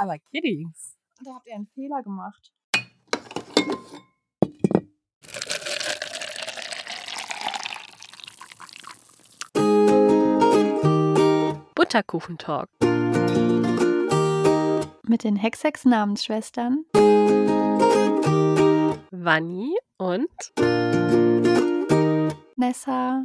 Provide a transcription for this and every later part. Aber Kiddies. Da habt ihr einen Fehler gemacht. Butterkuchen-Talk. Mit den Hex-Hex-Namensschwestern Vanni und Nessa.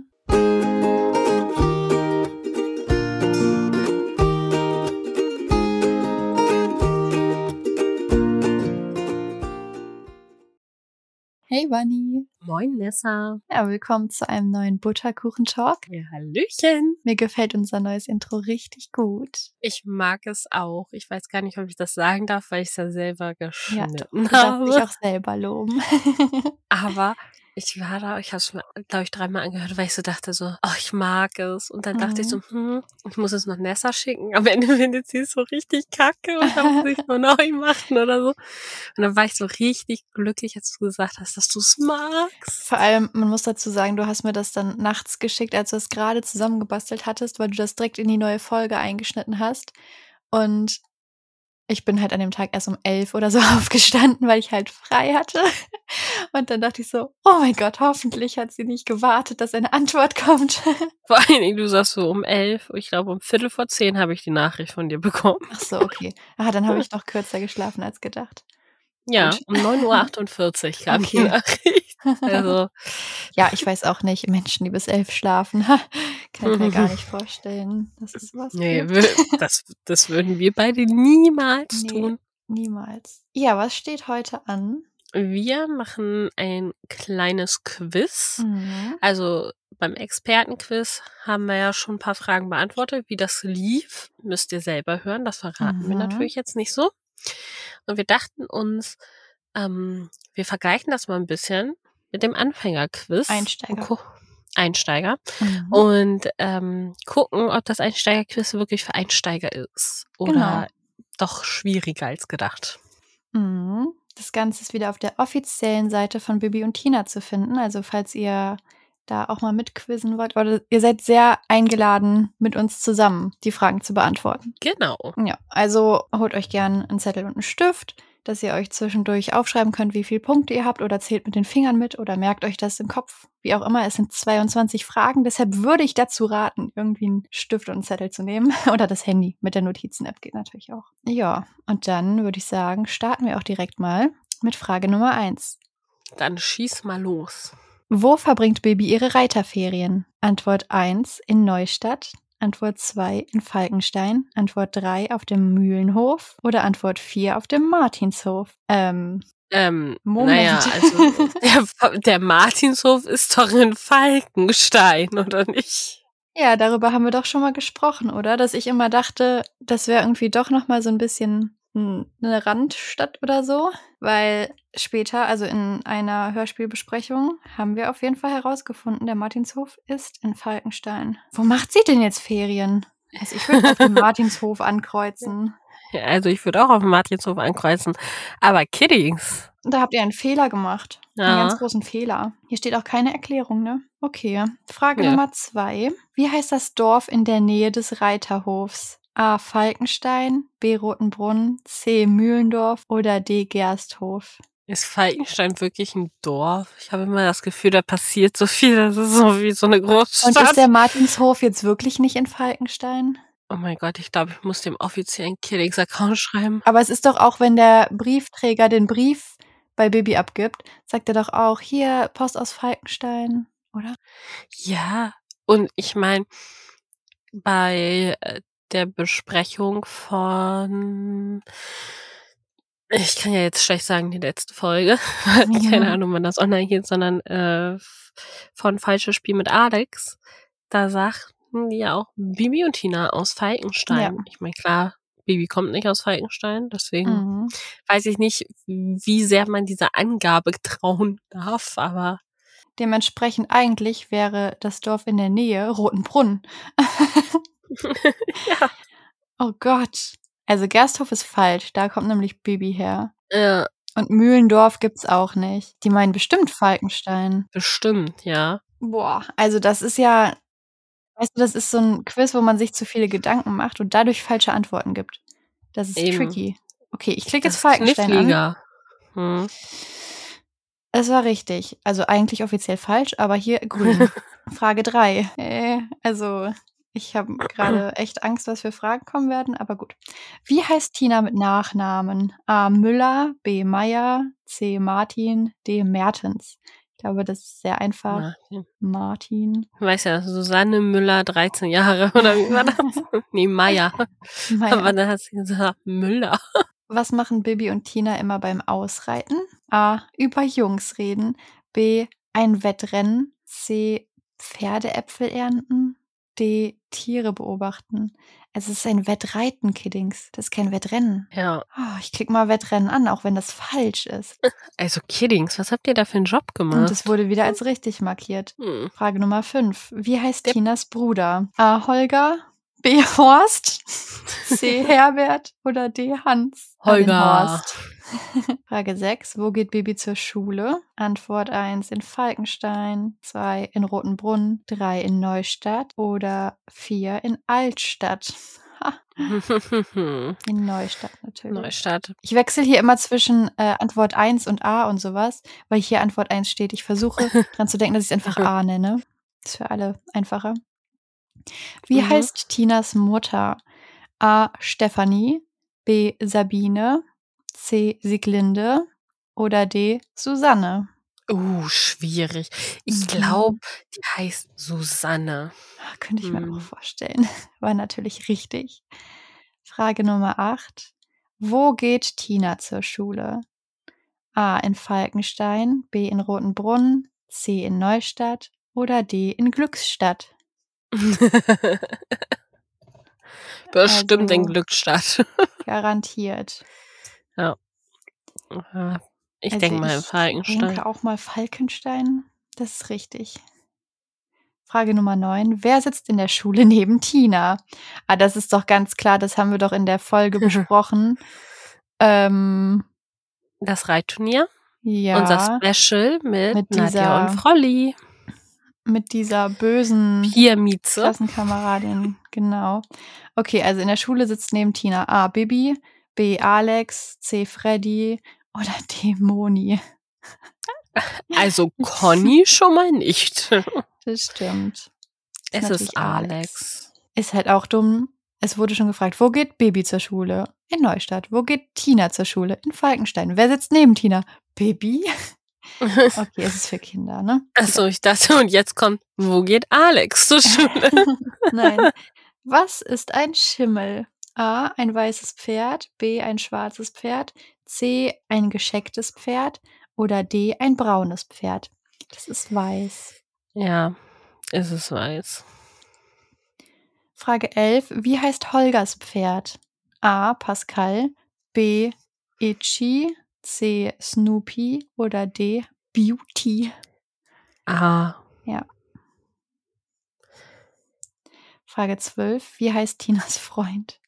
Hey Vanni. Moin Nessa. Ja, willkommen zu einem neuen Butterkuchen-Talk. Ja, hallöchen. Mir gefällt unser neues Intro richtig gut. Ich mag es auch. Ich weiß gar nicht, ob ich das sagen darf, weil ich es ja selber geschnitten habe. Ja, darf ich auch selber loben. Aber ich habe es mir, glaube ich, 3-mal angehört, weil ich so dachte so, oh, ich mag es. Und dann dachte ich so, ich muss es noch Nessa schicken. Am Ende findet sie es so richtig kacke und dann muss ich es nur neu machen oder so. Und dann war ich so richtig glücklich, als du gesagt hast, dass du es magst. Vor allem, man muss dazu sagen, du hast mir das dann nachts geschickt, als du es gerade zusammengebastelt hattest, weil du das direkt in die neue Folge eingeschnitten hast. Und ich bin halt an dem Tag erst um 11 oder so aufgestanden, weil ich halt frei hatte. Und dann dachte ich so, oh mein Gott, hoffentlich hat sie nicht gewartet, dass eine Antwort kommt. Vor allen Dingen, du sagst so um 11, ich glaube um 9:45 habe ich die Nachricht von dir bekommen. Ach so, okay. Ah, dann habe ich noch kürzer geschlafen als gedacht. Ja, gut. Um 9:48 Uhr kam die Nachricht. Also. Ja, ich weiß auch nicht, Menschen, die bis 11 schlafen, kann ich mir gar nicht vorstellen, dass es was gibt. Das würden wir beide niemals tun. Niemals. Ja, was steht heute an? Wir machen ein kleines Quiz. Mhm. Also beim Expertenquiz haben wir ja schon ein paar Fragen beantwortet. Wie das lief, müsst ihr selber hören. Das verraten wir natürlich jetzt nicht so. Und wir dachten uns, wir vergleichen das mal ein bisschen mit dem Anfängerquiz. Einsteiger. Mhm. Und gucken, ob das Einsteigerquiz wirklich für Einsteiger ist. Oder doch schwieriger als gedacht. Mhm. Das Ganze ist wieder auf der offiziellen Seite von Bibi und Tina zu finden. Also falls ihr da auch mal mitquizzen wollt. Oder ihr seid sehr eingeladen, mit uns zusammen die Fragen zu beantworten. Genau. Ja, also holt euch gern einen Zettel und einen Stift, dass ihr euch zwischendurch aufschreiben könnt, wie viele Punkte ihr habt, oder zählt mit den Fingern mit oder merkt euch das im Kopf. Wie auch immer, es sind 22 Fragen. Deshalb würde ich dazu raten, irgendwie einen Stift und einen Zettel zu nehmen. Oder das Handy mit der Notizen-App geht natürlich auch. Ja, und dann würde ich sagen, starten wir auch direkt mal mit Frage Nummer 1. Dann schieß mal los. Wo verbringt Bibi ihre Reiterferien? Antwort 1 in Neustadt, Antwort 2 in Falkenstein, Antwort 3 auf dem Mühlenhof oder Antwort 4 auf dem Martinshof? Moment. Naja, also der Martinshof ist doch in Falkenstein, oder nicht? Ja, darüber haben wir doch schon mal gesprochen, oder? Dass ich immer dachte, das wäre irgendwie doch nochmal so ein bisschen eine Randstadt oder so, weil später, also in einer Hörspielbesprechung, haben wir auf jeden Fall herausgefunden, der Martinshof ist in Falkenstein. Wo macht sie denn jetzt Ferien? Also ich würde auf den Martinshof ankreuzen. Ja, also ich würde auch auf den Martinshof ankreuzen, aber Kiddies. Da habt ihr einen Fehler gemacht, einen ganz großen Fehler. Hier steht auch keine Erklärung, ne? Okay, Frage Nummer 2. Wie heißt das Dorf in der Nähe des Reiterhofs? A. Falkenstein, B. Rotenbrunn, C. Mühlendorf oder D. Gersthof? Ist Falkenstein wirklich ein Dorf? Ich habe immer das Gefühl, da passiert so viel, das ist so wie so eine Großstadt. Und ist der Martinshof jetzt wirklich nicht in Falkenstein? Oh mein Gott, ich glaube, ich muss dem offiziellen Killings-Account schreiben. Aber es ist doch auch, wenn der Briefträger den Brief bei Bibi abgibt, sagt er doch auch, hier, Post aus Falkenstein, oder? Ja, und ich meine, bei der Besprechung von, ich kann ja jetzt schlecht sagen, die letzte Folge, keine Ahnung, wann das online geht, sondern von Falsches Spiel mit Alex, da sagten die ja auch Bibi und Tina aus Falkenstein. Ja. Ich meine, klar, Bibi kommt nicht aus Falkenstein, deswegen weiß ich nicht, wie sehr man dieser Angabe trauen darf, aber dementsprechend eigentlich wäre das Dorf in der Nähe Rotenbrunn. Ja. Oh Gott. Also Gersthof ist falsch, da kommt nämlich Bibi her. Ja. Und Mühlendorf gibt's auch nicht. Die meinen bestimmt Falkenstein. Bestimmt, ja. Boah, also das ist ja, weißt du, das ist so ein Quiz, wo man sich zu viele Gedanken macht und dadurch falsche Antworten gibt. Das ist eben tricky. Okay, ich klicke jetzt Falkenstein an. Es war richtig. Also eigentlich offiziell falsch, aber hier grün. Frage 3. Also ich habe gerade echt Angst, was für Fragen kommen werden, aber gut. Wie heißt Tina mit Nachnamen? A. Müller, B. Meyer, C. Martin, D. Mertens. Ich glaube, das ist sehr einfach. Martin. Ich weiß ja, Susanne Müller, 13 Jahre, oder wie war das? Nee, Meyer. Aber dann hast du gesagt, Müller. Was machen Bibi und Tina immer beim Ausreiten? A. Über Jungs reden. B. Ein Wettrennen. C. Pferdeäpfel ernten. D. Tiere beobachten. Es ist ein Wettreiten, Kiddings. Das ist kein Wettrennen. Ja. Oh, ich klicke mal Wettrennen an, auch wenn das falsch ist. Also Kiddings, was habt ihr da für einen Job gemacht? Und es wurde wieder als richtig markiert. Frage Nummer 5. Wie heißt Tinas Bruder? A. Holger. B. Horst, C. Herbert oder D. Hans. Holger. Frage 6. Wo geht Bibi zur Schule? Antwort 1 in Falkenstein, 2 in Rotenbrunn, 3 in Neustadt oder 4 in Altstadt. In Neustadt natürlich. Neustadt. Ich wechsle hier immer zwischen Antwort 1 und A und sowas, weil hier Antwort 1 steht. Ich versuche dran zu denken, dass ich es einfach A nenne. Ist für alle einfacher. Wie heißt Tinas Mutter? A. Stefanie, B. Sabine, C. Sieglinde oder D. Susanne? Schwierig. Ich glaube, die heißt Susanne. Könnte ich mir auch vorstellen. War natürlich richtig. Frage Nummer 8. Wo geht Tina zur Schule? A. in Falkenstein, B. in Rotenbrunn, C. in Neustadt oder D. in Glückstadt? Bestimmt also, in Glückstadt. Garantiert. Ja. Ich denke mal in Falkenstein. Ich denke auch mal Falkenstein. Das ist richtig. Frage Nummer 9. Wer sitzt in der Schule neben Tina? Ah, das ist doch ganz klar. Das haben wir doch in der Folge besprochen. Das Reitturnier. Ja. Unser Special mit Nadja und Frolli. Mit dieser bösen Klassenkameradin, genau. Okay, also in der Schule sitzt neben Tina A. Bibi, B. Alex, C. Freddy oder D. Moni. Also Conny schon mal nicht. Das stimmt. Es ist Alex. Ist halt auch dumm. Es wurde schon gefragt, wo geht Bibi zur Schule? In Neustadt. Wo geht Tina zur Schule? In Falkenstein. Wer sitzt neben Tina? Bibi? Okay, es ist für Kinder, ne? Achso, ich dachte, und jetzt kommt, wo geht Alex zur Schule? Nein. Was ist ein Schimmel? A. ein weißes Pferd, B. ein schwarzes Pferd, C. ein geschecktes Pferd oder D. ein braunes Pferd. Das ist weiß. Ja, es ist weiß. Frage 11. Wie heißt Holgers Pferd? A. Pascal, B. Ichi, C. Snoopy oder D. Beauty. Ja. Frage 12. Wie heißt Tinas Freund?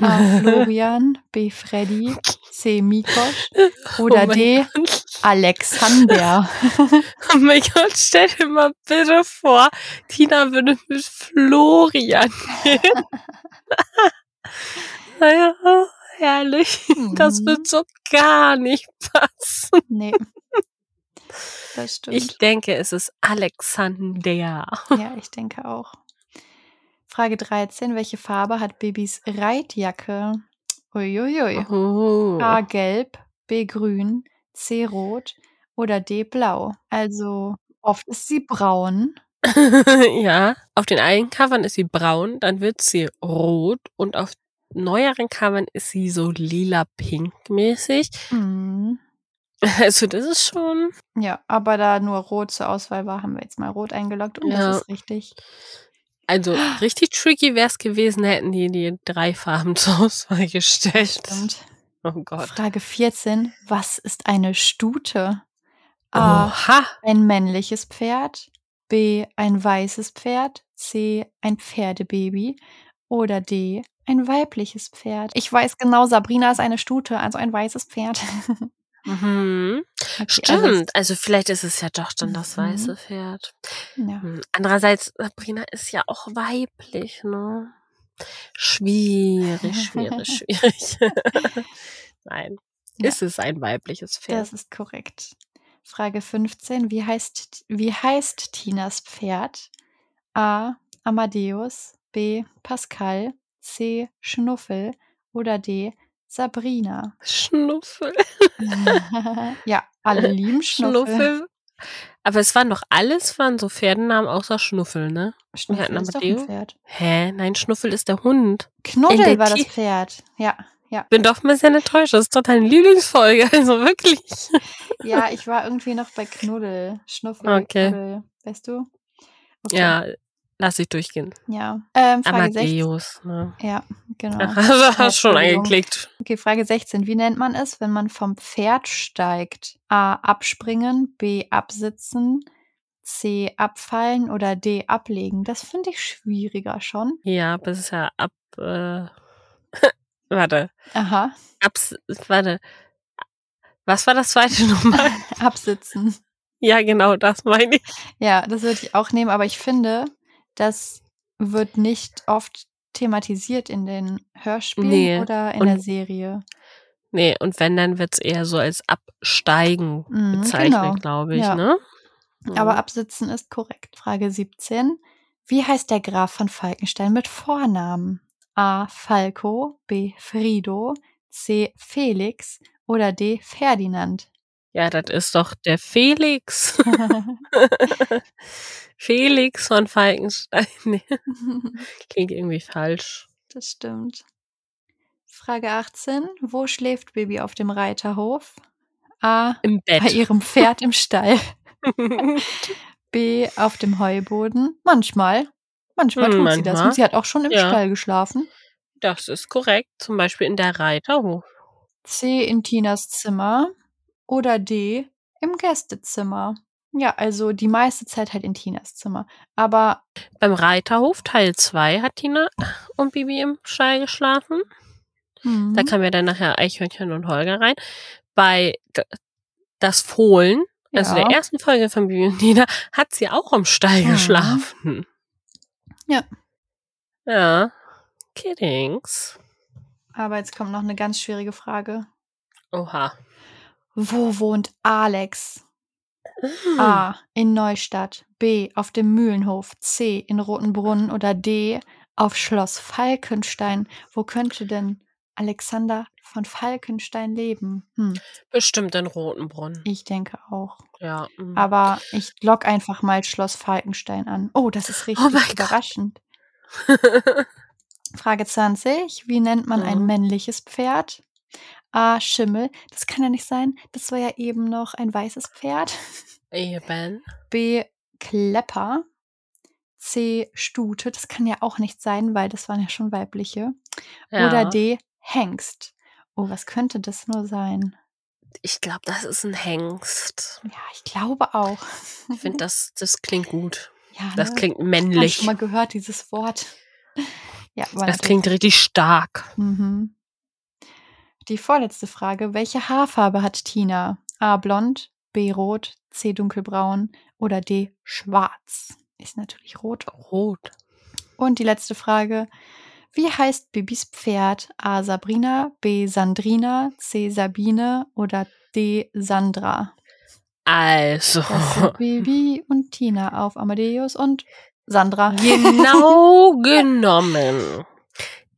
A. Florian, B. Freddy, C. Mikosch oder D. Alexander. Oh mein Gott, stell dir mal bitte vor, Tina würde mit Florian gehen. Naja. Herrlich, das wird so gar nicht passen. Nee, das stimmt. Ich denke, es ist Alexander. Ja, ich denke auch. Frage 13. Welche Farbe hat Bibis Reitjacke? Uiuiui. A. gelb, B. grün, C. rot oder D. blau. Also oft ist sie braun. Ja, auf den alten Covern ist sie braun, dann wird sie rot und auf neueren Covern ist sie so lila-pink-mäßig. Also das ist schon... Ja, aber da nur rot zur Auswahl war, haben wir jetzt mal rot eingeloggt und das ist richtig. Also richtig tricky wäre es gewesen, hätten die 3 Farben zur Auswahl gestellt. Stimmt. Oh Gott. Frage 14. Was ist eine Stute? A. ein männliches Pferd. B. ein weißes Pferd. C. ein Pferdebaby. Oder D. ein weibliches Pferd. Ich weiß genau, Sabrina ist eine Stute, also ein weißes Pferd. Okay, stimmt, also vielleicht ist es ja doch dann das weiße Pferd. Ja. Andererseits, Sabrina ist ja auch weiblich, ne? Schwierig, schwierig, schwierig. Nein. Ja. Ist es ein weibliches Pferd? Das ist korrekt. Frage 15. Wie heißt Tinas Pferd? A. Amadeus, B. Pascal, C. Schnuffel oder D. Sabrina. Schnuffel. Ja, alle lieben Schnuffel. Aber es waren doch waren so Pferdennamen außer Schnuffel, ne? Schnuffel ist doch ein Pferd. Hä? Nein, Schnuffel ist der Hund. Knuddel war das Pferd, ja. Ja. Bin doch ein bisschen enttäuscht, das ist doch deine Lieblingsfolge, also wirklich. Ja, ich war irgendwie noch bei Knuddel, Schnuffel, okay. Knuddel, weißt du? Okay. Ja, lass ich durchgehen. Ja. Frage Amadeus. 16. Ne? Ja, genau. Ach, hast schon angeklickt. Okay, Frage 16. Wie nennt man es, wenn man vom Pferd steigt? A. Abspringen, B. Absitzen, C. Abfallen oder D. Ablegen? Das finde ich schwieriger schon. Ja, bisher Warte. Aha. Warte. Was war das zweite nochmal? Absitzen. Ja, genau, das meine ich. Ja, das würde ich auch nehmen, aber ich finde, das wird nicht oft thematisiert in den Hörspielen oder in der Serie. Nee, und wenn, dann wird es eher so als Absteigen bezeichnet, glaube ich, ja. Ne? Mhm. Aber Absitzen ist korrekt. Frage 17. Wie heißt der Graf von Falkenstein mit Vornamen? A. Falco, B. Frido, C. Felix oder D. Ferdinand. Ja, das ist doch der Felix. Felix von Falkenstein. Nee. Klingt irgendwie falsch. Das stimmt. Frage 18. Wo schläft Bibi auf dem Reiterhof? A. Im Bett. Bei ihrem Pferd im Stall. B. Auf dem Heuboden. Manchmal tut sie das. Und sie hat auch schon im Stall geschlafen. Das ist korrekt. Zum Beispiel in der Reiterhof. C. In Tinas Zimmer. Oder D. Im Gästezimmer. Ja, also die meiste Zeit halt in Tinas Zimmer. Aber beim Reiterhof Teil 2 hat Tina und Bibi im Stall geschlafen. Mhm. Da kamen ja dann nachher Eichhörnchen und Holger rein. Bei das Fohlen, also der ersten Folge von Bibi und Tina, hat sie auch im Stall geschlafen. Ja. Ja. Kiddings. Aber jetzt kommt noch eine ganz schwierige Frage. Oha. Wo wohnt Alex? A. In Neustadt. B. Auf dem Mühlenhof. C. In Rotenbrunn. Oder D. Auf Schloss Falkenstein. Wo könnte denn Alexander von Falkenstein leben? Bestimmt in Rotenbrunn. Ich denke auch. Ja. Aber ich logge einfach mal Schloss Falkenstein an. Oh, das ist richtig überraschend. Frage 20. Wie nennt man ein männliches Pferd? A. Schimmel. Das kann ja nicht sein. Das war ja eben noch ein weißes Pferd. Eben. B. Klepper. C. Stute. Das kann ja auch nicht sein, weil das waren ja schon weibliche. Ja. Oder D. Hengst. Oh, was könnte das nur sein? Ich glaube, das ist ein Hengst. Ja, ich glaube auch. Ich finde, das klingt gut. Ja, das klingt männlich. Ich habe schon mal gehört, dieses Wort. Ja, das klingt richtig stark. Mhm. Die vorletzte Frage. Welche Haarfarbe hat Tina? A. Blond, B. Rot, C. Dunkelbraun oder D. Schwarz. Ist natürlich rot. Rot. Und die letzte Frage. Wie heißt Bibis Pferd? A. Sabrina, B. Sandrina, C. Sabine oder D. Sandra? Also. Das sind Bibi und Tina auf Amadeus und Sandra. Genau genommen.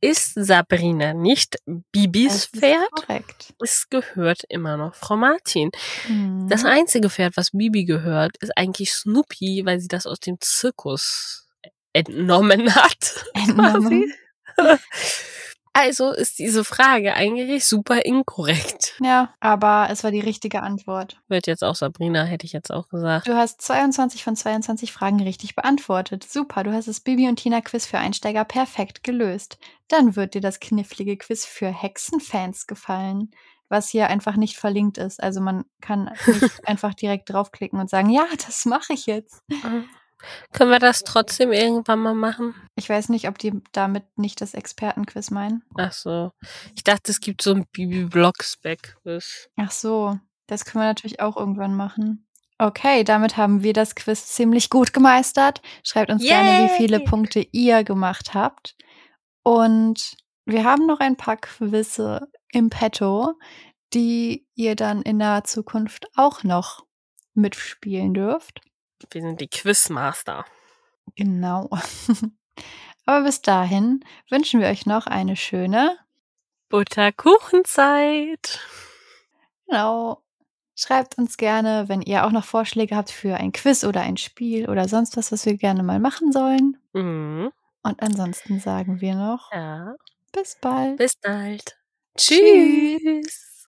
Ist Sabrina nicht Bibis Pferd? Korrekt. Es gehört immer noch Frau Martin. Mhm. Das einzige Pferd, was Bibi gehört, ist eigentlich Snoopy, weil sie das aus dem Zirkus entnommen hat. Entnommen? Also ist diese Frage eigentlich super inkorrekt. Ja, aber es war die richtige Antwort. Wird jetzt auch Sabrina, hätte ich jetzt auch gesagt. Du hast 22 von 22 Fragen richtig beantwortet. Super, du hast das Bibi und Tina Quiz für Einsteiger perfekt gelöst. Dann wird dir das knifflige Quiz für Hexenfans gefallen, was hier einfach nicht verlinkt ist. Also man kann nicht einfach direkt draufklicken und sagen, ja, das mache ich jetzt. Mhm. Können wir das trotzdem irgendwann mal machen? Ich weiß nicht, ob die damit nicht das Expertenquiz meinen. Ach so. Ich dachte, es gibt so ein Bibi-Blocksberg-Quiz. Ach so. Das können wir natürlich auch irgendwann machen. Okay, damit haben wir das Quiz ziemlich gut gemeistert. Schreibt uns gerne, wie viele Punkte ihr gemacht habt. Und wir haben noch ein paar Quizze im Petto, die ihr dann in naher Zukunft auch noch mitspielen dürft. Wir sind die Quizmaster. Genau. Aber bis dahin wünschen wir euch noch eine schöne Butterkuchenzeit. Genau. Schreibt uns gerne, wenn ihr auch noch Vorschläge habt für ein Quiz oder ein Spiel oder sonst was, was wir gerne mal machen sollen. Mhm. Und ansonsten sagen wir noch, ja, bis bald. Bis bald. Tschüss. Tschüss.